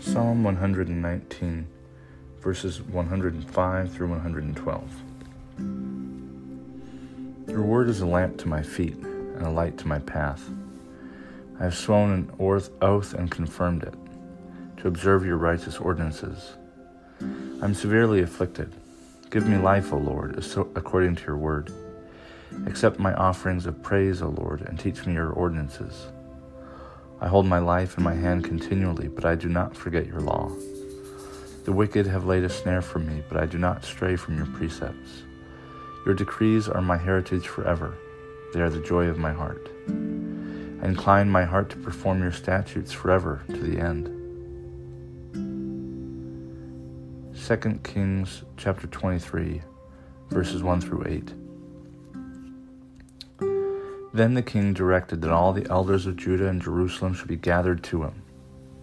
Psalm 119, verses 105 through 112. Your word is a lamp to my feet and a light to my path. I have sworn an oath and confirmed it, to observe your righteous ordinances. I am severely afflicted. Give me life, O Lord, according to your word. Accept my offerings of praise, O Lord, and teach me your ordinances. I hold my life in my hand continually, but I do not forget your law. The wicked have laid a snare for me, but I do not stray from your precepts. Your decrees are my heritage forever. They are the joy of my heart. I incline my heart to perform your statutes forever to the end. 2 Kings chapter 23, verses 1 through 8. Then the king directed that all the elders of Judah and Jerusalem should be gathered to him.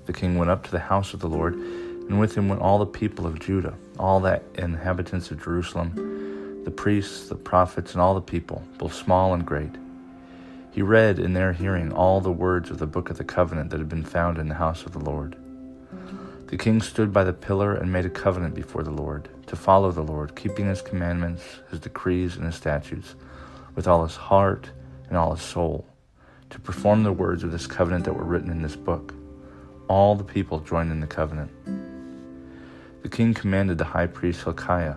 The king went up to the house of the Lord, and with him went all the people of Judah, all the inhabitants of Jerusalem, the priests, the prophets, and all the people, both small and great. He read in their hearing all the words of the book of the covenant that had been found in the house of the Lord. The king stood by the pillar and made a covenant before the Lord, to follow the Lord, keeping his commandments, his decrees, and his statutes, with all his heart and all his soul, to perform the words of this covenant that were written in this book. All the people joined in the covenant. The king commanded the high priest Hilkiah,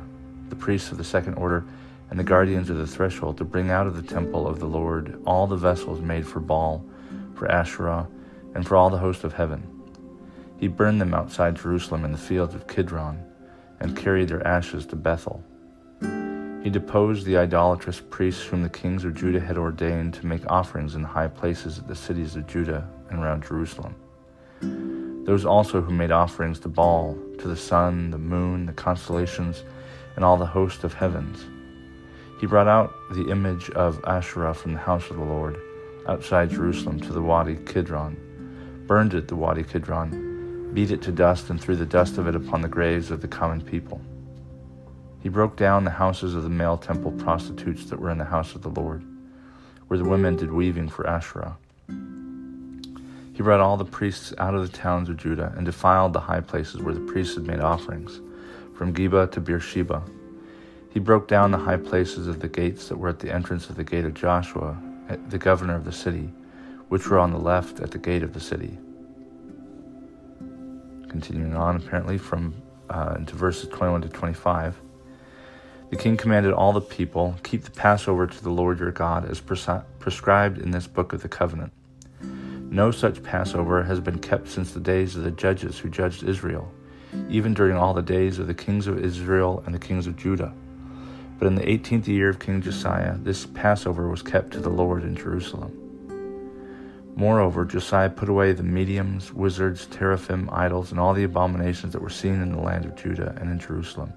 the priests of the second order, and the guardians of the threshold to bring out of the temple of the Lord all the vessels made for Baal, for Asherah, and for all the host of heaven. He burned them outside Jerusalem in the fields of Kidron, and carried their ashes to Bethel. He deposed the idolatrous priests whom the kings of Judah had ordained to make offerings in high places at the cities of Judah and around Jerusalem. Those also who made offerings to Baal, to the sun, the moon, the constellations, and all the host of heavens. He brought out the image of Asherah from the house of the Lord, outside Jerusalem, to the Wadi Kidron, burned it at the Wadi Kidron, beat it to dust, and threw the dust of it upon the graves of the common people. He broke down the houses of the male temple prostitutes that were in the house of the Lord, where the women did weaving for Asherah. He brought all the priests out of the towns of Judah and defiled the high places where the priests had made offerings, from Geba to Beersheba. He broke down the high places of the gates that were at the entrance of the gate of Joshua, the governor of the city, which were on the left at the gate of the city. Continuing on, apparently, from into verses 21 to 25. The king commanded all the people, keep the Passover to the Lord your God as prescribed in this book of the covenant. No such Passover has been kept since the days of the judges who judged Israel, even during all the days of the kings of Israel and the kings of Judah. But in the 18th year of King Josiah, this Passover was kept to the Lord in Jerusalem. Moreover, Josiah put away the mediums, wizards, teraphim, idols, and all the abominations that were seen in the land of Judah and in Jerusalem,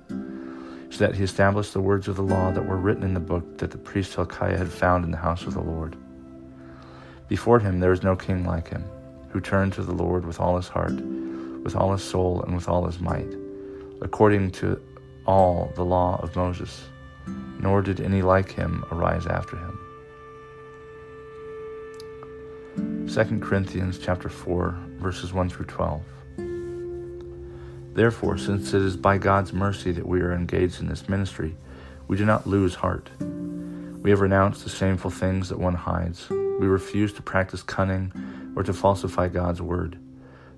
so that he established the words of the law that were written in the book that the priest Hilkiah had found in the house of the Lord. Before him there was no king like him, who turned to the Lord with all his heart, with all his soul, and with all his might, according to all the law of Moses, nor did any like him arise after him. 2 Corinthians chapter 4, verses 1 through 12. Therefore, since it is by God's mercy that we are engaged in this ministry, we do not lose heart. We have renounced the shameful things that one hides. We refuse to practice cunning or to falsify God's word,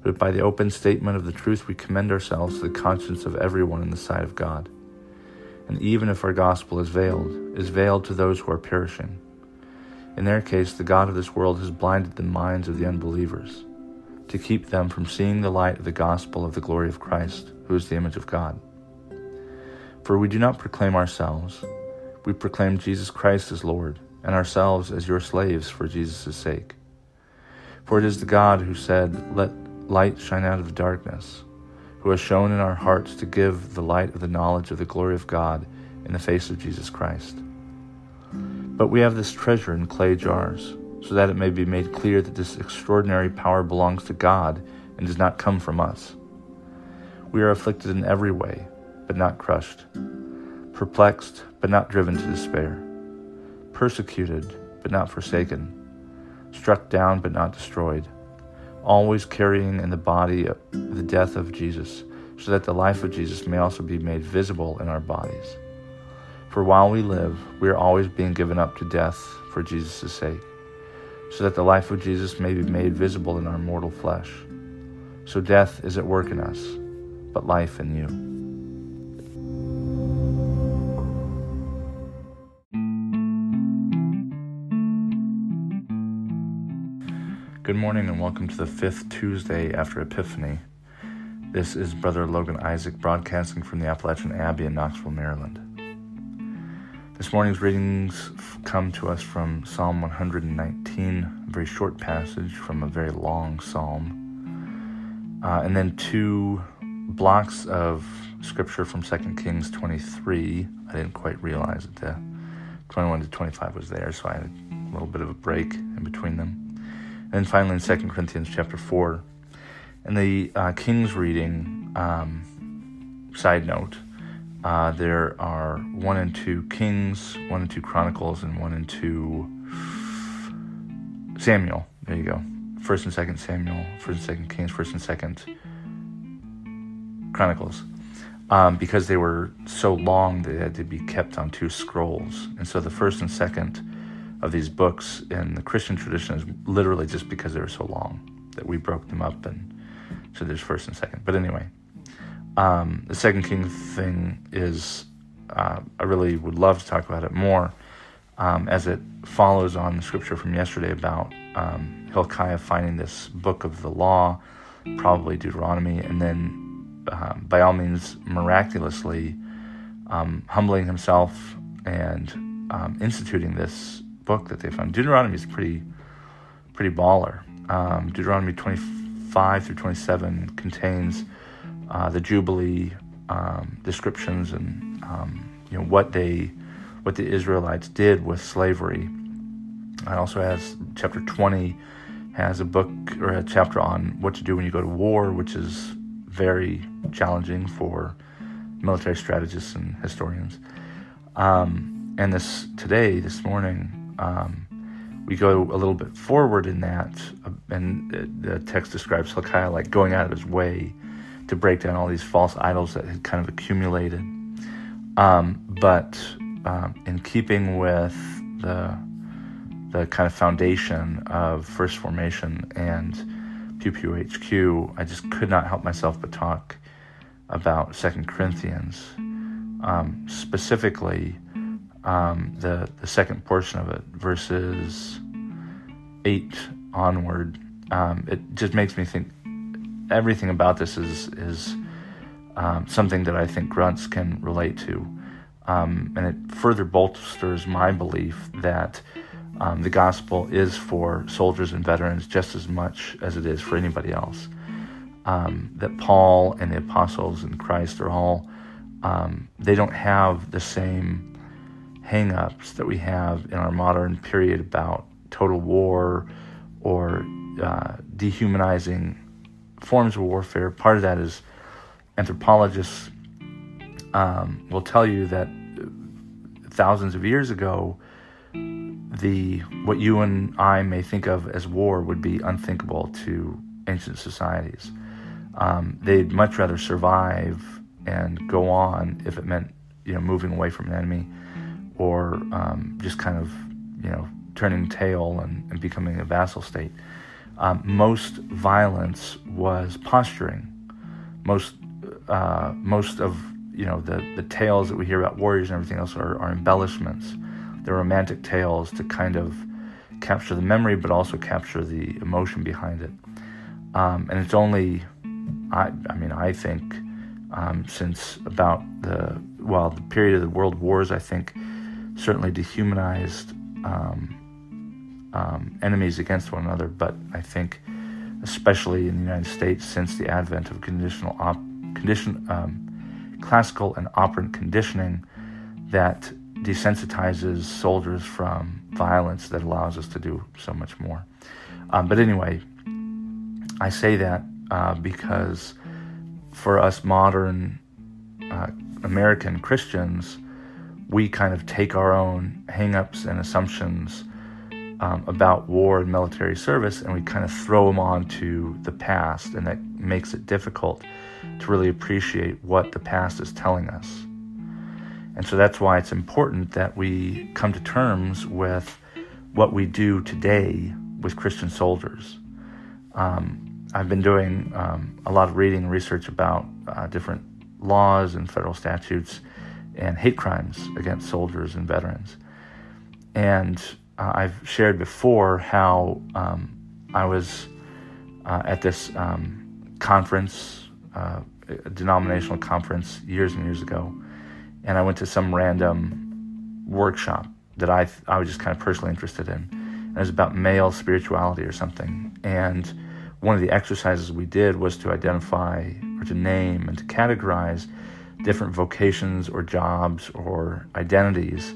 but by the open statement of the truth we commend ourselves to the conscience of everyone in the sight of God. And even if our gospel is veiled to those who are perishing. In their case, the God of this world has blinded the minds of the unbelievers, to keep them from seeing the light of the gospel of the glory of Christ, who is the image of God. For we do not proclaim ourselves, We proclaim Jesus Christ as Lord, and ourselves as your slaves for Jesus' sake. For it is the God who said, "Let light shine out of darkness," who has shown in our hearts to give the light of the knowledge of the glory of God in the face of Jesus Christ. But we have this treasure in clay jars, so that it may be made clear that this extraordinary power belongs to God and does not come from us. We are afflicted in every way, but not crushed, perplexed, but not driven to despair, persecuted, but not forsaken, struck down, but not destroyed, always carrying in the body the death of Jesus, so that the life of Jesus may also be made visible in our bodies. For while we live, we are always being given up to death for Jesus' sake, so that the life of Jesus may be made visible in our mortal flesh. So death is at work in us, but life in you. Good morning and welcome to the fifth Tuesday after Epiphany. This is Brother Logan Isaac broadcasting from the Appalachian Abbey in Knoxville, Maryland. This morning's readings come to us from Psalm 119, a very short passage from a very long psalm, and then two blocks of scripture from 2 Kings 23. I didn't quite realize that the 21 to 25 was there, so I had a little bit of a break in between them. And finally in 2 Corinthians chapter 4. In the King's reading, side note, there are 1 and 2 Kings, 1 and 2 Chronicles, and 1 and 2 Samuel. There you go. 1st and 2nd Samuel, 1st and 2nd Kings, 1st and 2nd Chronicles. Because they were so long, they had to be kept on two scrolls. And so the 1st and 2nd of these books in the Christian tradition is literally just because they were so long that we broke them up, and so there's 1st and 2nd. But anyway, the 2nd King thing is, I really would love to talk about it more, as it follows on the scripture from yesterday about Hilkiah finding this book of the law, probably Deuteronomy, and then by all means miraculously humbling himself and instituting this book that they found. Deuteronomy is pretty baller. Deuteronomy 25 through 27 contains the Jubilee descriptions and what the Israelites did with slavery. It also has chapter 20 has a book or a chapter on what to do when you go to war, which is very challenging for military strategists and historians. And this morning. We go a little bit forward in that, and the text describes Hilkiah like going out of his way to break down all these false idols that had kind of accumulated. But in keeping with the kind of foundation of First Formation and Pew Pew HQ, I just could not help myself but talk about 2 Corinthians, specifically. The second portion of it, verses 8 onward, it just makes me think. Everything about this is something that I think grunts can relate to, and it further bolsters my belief that the gospel is for soldiers and veterans just as much as it is for anybody else. That Paul and the apostles and Christ are all they don't have the same hang-ups that we have in our modern period about total war or dehumanizing forms of warfare. Part of that is anthropologists will tell you that thousands of years ago, what you and I may think of as war would be unthinkable to ancient societies. They'd much rather survive and go on if it meant moving away from an enemy, or just kind of turning tail and becoming a vassal state. Most violence was posturing. Most of the tales that we hear about warriors and everything else are embellishments. They're romantic tales to kind of capture the memory, but also capture the emotion behind it. And it's only, I think, since about the period of the world wars, I think certainly dehumanized enemies against one another, but I think especially in the United States since the advent of classical and operant conditioning that desensitizes soldiers from violence that allows us to do so much more. But anyway, I say that because for us modern American Christians, we kind of take our own hang-ups and assumptions about war and military service, and we kind of throw them onto the past, and that makes it difficult to really appreciate what the past is telling us. And so that's why it's important that we come to terms with what we do today with Christian soldiers. I've been doing a lot of reading and research about different laws and federal statutes and hate crimes against soldiers and veterans. And I've shared before how I was at this conference, a denominational conference years and years ago, and I went to some random workshop that I was just kind of personally interested in. And it was about male spirituality or something. And one of the exercises we did was to identify or to name and to categorize different vocations or jobs or identities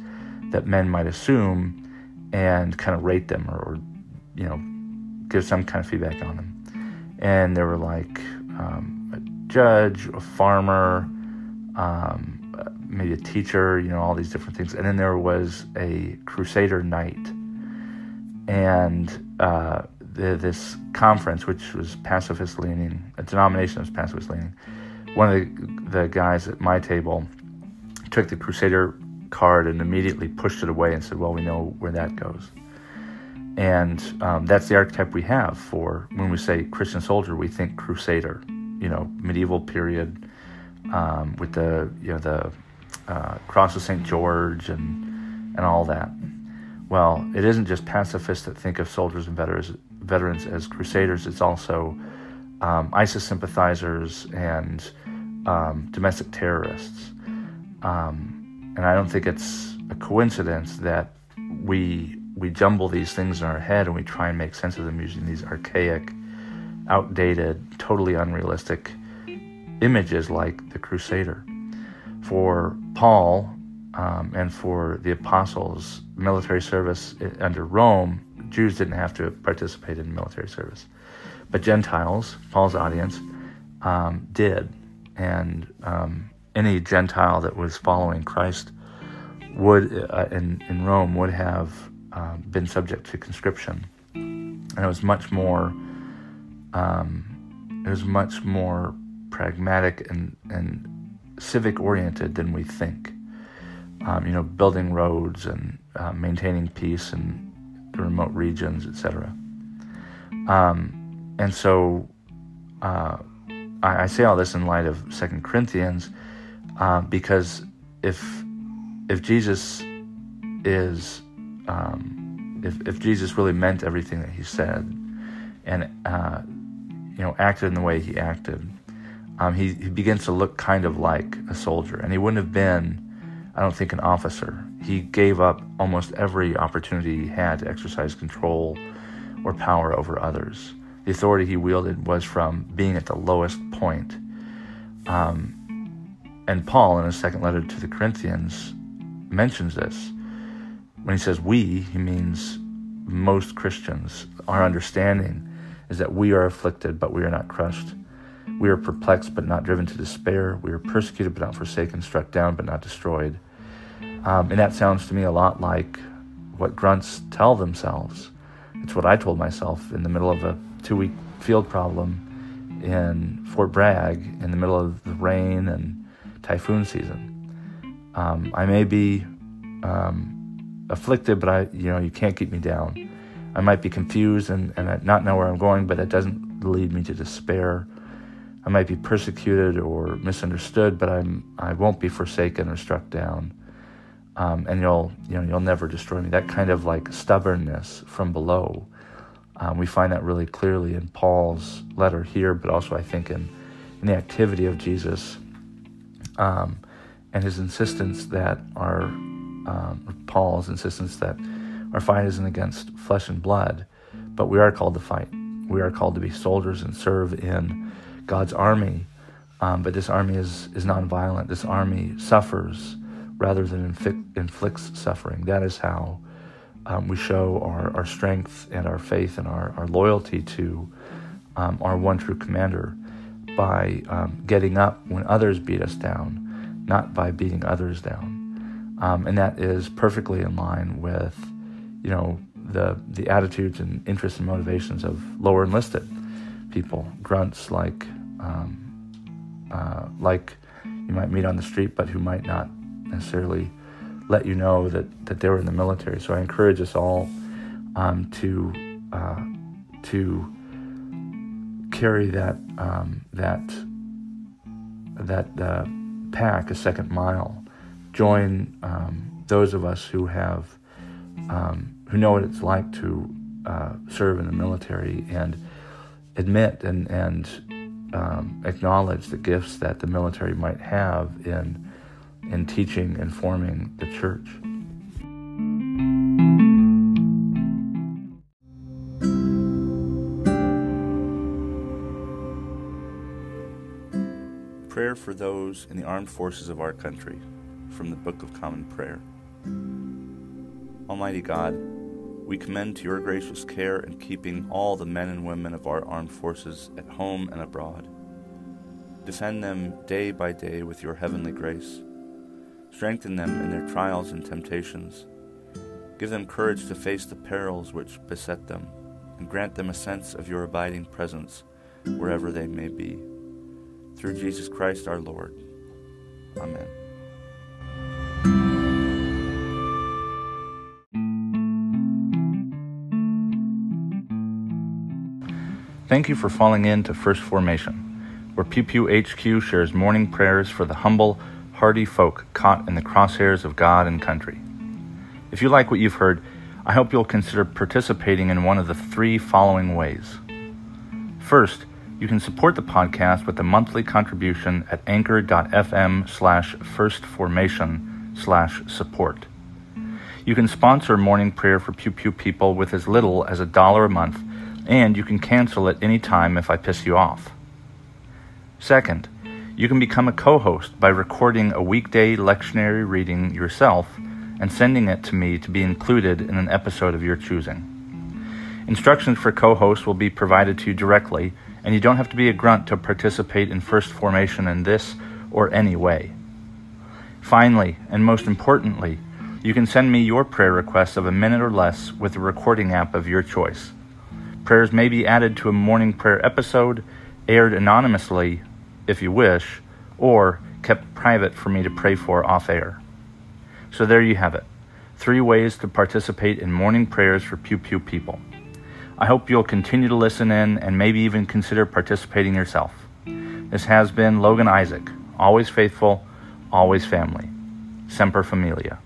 that men might assume and kind of rate them or you know, give some kind of feedback on them. And there were like a judge, a farmer, maybe a teacher, you know, all these different things. And then there was a Crusader Knight. And this conference, which was pacifist-leaning, a denomination that was pacifist-leaning, one of the guys at my table took the Crusader card and immediately pushed it away and said, well, we know where that goes. And that's the archetype we have for when we say Christian soldier, we think Crusader, you know, medieval period with the, you know, the Cross of St. George and all that. Well, it isn't just pacifists that think of soldiers and veterans as crusaders. It's also ISIS sympathizers and domestic terrorists. And I don't think it's a coincidence that we jumble these things in our head and we try and make sense of them using these archaic, outdated, totally unrealistic images like the Crusader. For Paul and for the apostles, military service under Rome, Jews didn't have to participate in military service. But Gentiles, Paul's audience, did. And any Gentile that was following Christ would, in Rome, would have been subject to conscription, and it was much more pragmatic and civic oriented than we think. You know, building roads and maintaining peace in the remote regions, etc. And so, I say all this in light of 2 Corinthians. Because if Jesus is if Jesus really meant everything that he said, and you know, acted in the way he acted, he begins to look kind of like a soldier, and he wouldn't have been, I don't think, an officer. He gave up almost every opportunity he had to exercise control or power over others. The authority he wielded was from being at the lowest point. And Paul, in his second letter to the Corinthians, mentions this. When he says we, he means most Christians. Our understanding is that we are afflicted, but we are not crushed. We are perplexed, but not driven to despair. We are persecuted, but not forsaken, struck down, but not destroyed. And that sounds to me a lot like what grunts tell themselves. It's what I told myself in the middle of a 2-week field problem in Fort Bragg, in the middle of the rain and typhoon season. I may be afflicted, but you can't keep me down. I might be confused and not know where I'm going, but that doesn't lead me to despair. I might be persecuted or misunderstood, but I won't be forsaken or struck down. And you'll never destroy me. That kind of like stubbornness from below. We find that really clearly in Paul's letter here, but also I think in the activity of Jesus. And his insistence that our Paul's insistence that our fight isn't against flesh and blood, but we are called to fight. We are called to be soldiers and serve in God's army. But this army is nonviolent. This army suffers rather than inflicts suffering. That is how we show our strength and our faith and our loyalty to our one true commander, by getting up when others beat us down, not by beating others down. And that is perfectly in line with, you know, the attitudes and interests and motivations of lower enlisted people, grunts like you might meet on the street, but who might not necessarily let you know that they were in the military. So I encourage us all to carry that pack a second mile. Join those of us who have who know what it's like to serve in the military, and admit and acknowledge the gifts that the military might have in teaching and forming the church. Prayer for those in the armed forces of our country, from the Book of Common Prayer. Almighty God, we commend to your gracious care and keeping all the men and women of our armed forces at home and abroad. Defend them day by day with your heavenly grace. Strengthen them in their trials and temptations. Give them courage to face the perils which beset them, and grant them a sense of your abiding presence wherever they may be. Through Jesus Christ our Lord. Amen. Thank you for falling in to First Formation, where Pew Pew HQ shares morning prayers for the humble, hardy folk caught in the crosshairs of God and country. If you like what you've heard, I hope you'll consider participating in one of the three following ways. First, you can support the podcast with a monthly contribution at anchor.fm/firstformation/support. You can sponsor morning prayer for Pew Pew people with as little as $1 a month, and you can cancel at any time if I piss you off. Second, you can become a co-host by recording a weekday lectionary reading yourself and sending it to me to be included in an episode of your choosing. Instructions for co-hosts will be provided to you directly, and you don't have to be a grunt to participate in First Formation in this or any way. Finally, and most importantly, you can send me your prayer requests of a minute or less with the recording app of your choice. Prayers may be added to a morning prayer episode, aired anonymously, if you wish, or kept private for me to pray for off air. So there you have it, 3 ways to participate in morning prayers for Pew Pew people. I hope you'll continue to listen in and maybe even consider participating yourself. This has been Logan Isaac, always faithful, always family. Semper Familia.